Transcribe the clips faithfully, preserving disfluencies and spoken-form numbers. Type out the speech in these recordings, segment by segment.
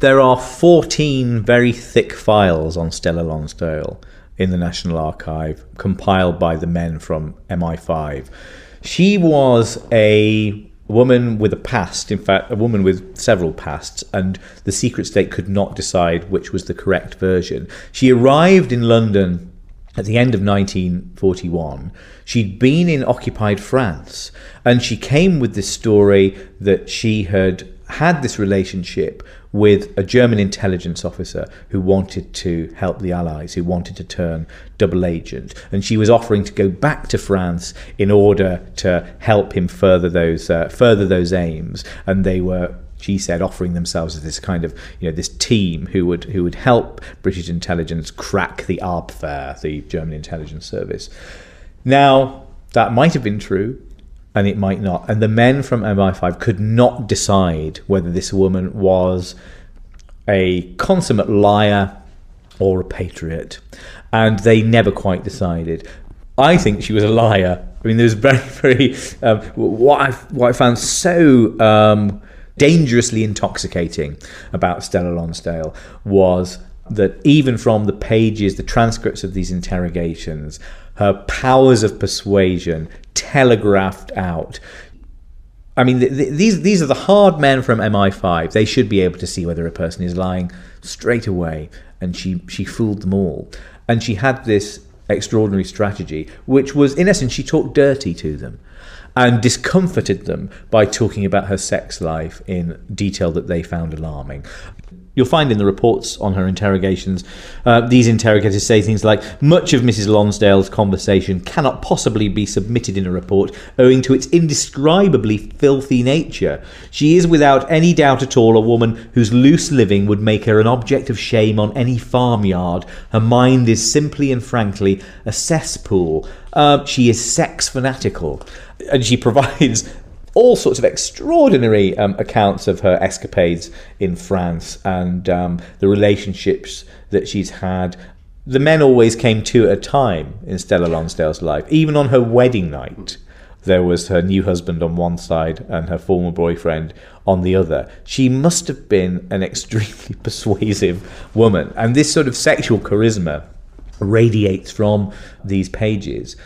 There are fourteen very thick files on Stella Lonsdale in the National Archive, compiled by the men from M I five. She was a woman with a past, in fact, a woman with several pasts, and the secret state could not decide which was the correct version. She arrived in London at the end of nineteen forty-one. She'd been in occupied France, and she came with this story that she had had this relationship with a German intelligence officer who wanted to help the Allies, who wanted to turn double agent. And she was offering to go back to France in order to help him further those uh, further those aims. And they were, she said, offering themselves as this kind of, you know, this team who would who would help British intelligence crack the Abwehr, the German intelligence service. Now, that might have been true, and it might not. And the men from M I five could not decide whether this woman was a consummate liar or a patriot. And they never quite decided. I think she was a liar. I mean, there's very, very... Um, what, I, what I found so um, dangerously intoxicating about Stella Lonsdale was that even from the pages, the transcripts of these interrogations, her powers of persuasion telegraphed out. I mean, th th these these are the hard men from M I five. They should be able to see whether a person is lying straight away, and she, she fooled them all. And she had this extraordinary strategy, which was, in essence, she talked dirty to them and discomforted them by talking about her sex life in detail that they found alarming. You'll find in the reports on her interrogations, uh, these interrogators say things like, "Much of Missus Lonsdale's conversation cannot possibly be submitted in a report owing to its indescribably filthy nature. She is without any doubt at all a woman whose loose living would make her an object of shame on any farmyard. Her mind is simply and frankly a cesspool. Uh, she is sex fanatical." And she provides all sorts of extraordinary um, accounts of her escapades in France and um, the relationships that she's had. The men always came two at a time in Stella Lonsdale's life. Even on her wedding night, there was her new husband on one side and her former boyfriend on the other. She must have been an extremely persuasive woman. And this sort of sexual charisma radiates from these pages.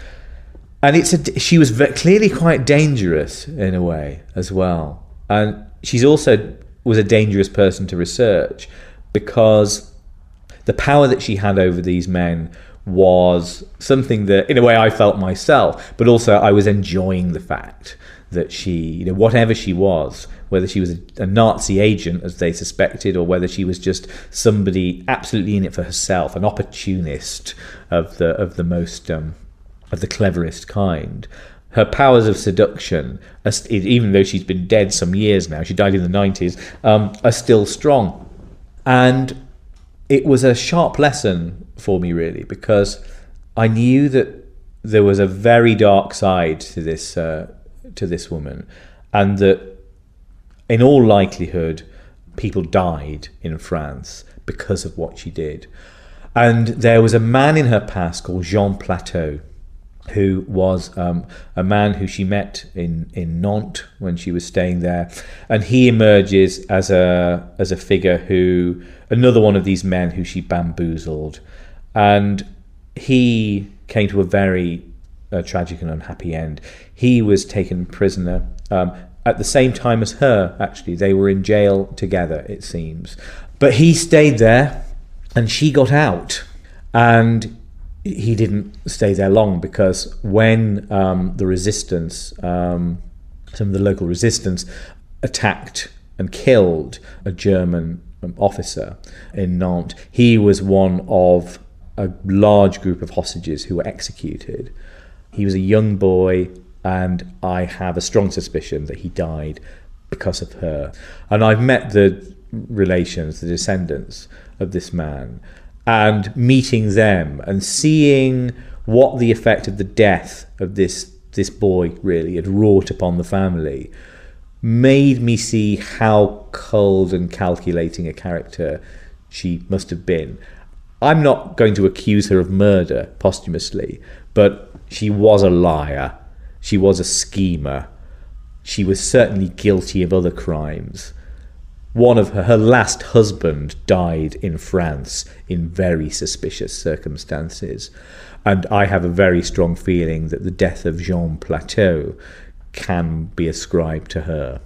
And it's a, she was very, clearly quite dangerous in a way as well. And she's also was a dangerous person to research, because the power that she had over these men was something that, in a way, I felt myself, but also I was enjoying the fact that she, you know, whatever she was, whether she was a, a Nazi agent, as they suspected, or whether she was just somebody absolutely in it for herself, an opportunist of the, of the most... Um, of the cleverest kind. Her powers of seduction, even though she's been dead some years now, she died in the nineties, um, are still strong. And it was a sharp lesson for me, really, because I knew that there was a very dark side to this, uh, to this woman, and that in all likelihood, people died in France because of what she did. And there was a man in her past called Jean Plateau, who was um, a man who she met in, in Nantes when she was staying there. And he emerges as a, as a figure who, another one of these men who she bamboozled. And he came to a very uh, tragic and unhappy end. He was taken prisoner um, at the same time as her, actually. They were in jail together, it seems. But he stayed there, and she got out. And he didn't stay there long, because when um, the resistance, um, some of the local resistance, attacked and killed a German officer in Nantes, he was one of a large group of hostages who were executed. He was a young boy, and I have a strong suspicion that he died because of her. And I've met the relations, the descendants of this man, and meeting them and seeing what the effect of the death of this this boy really had wrought upon the family made me see how cold and calculating a character she must have been. I'm not going to accuse her of murder posthumously, but she was a liar. She was a schemer. She was certainly guilty of other crimes. One of her, her last husband died in France in very suspicious circumstances. And I have a very strong feeling that the death of Jean Plateau can be ascribed to her.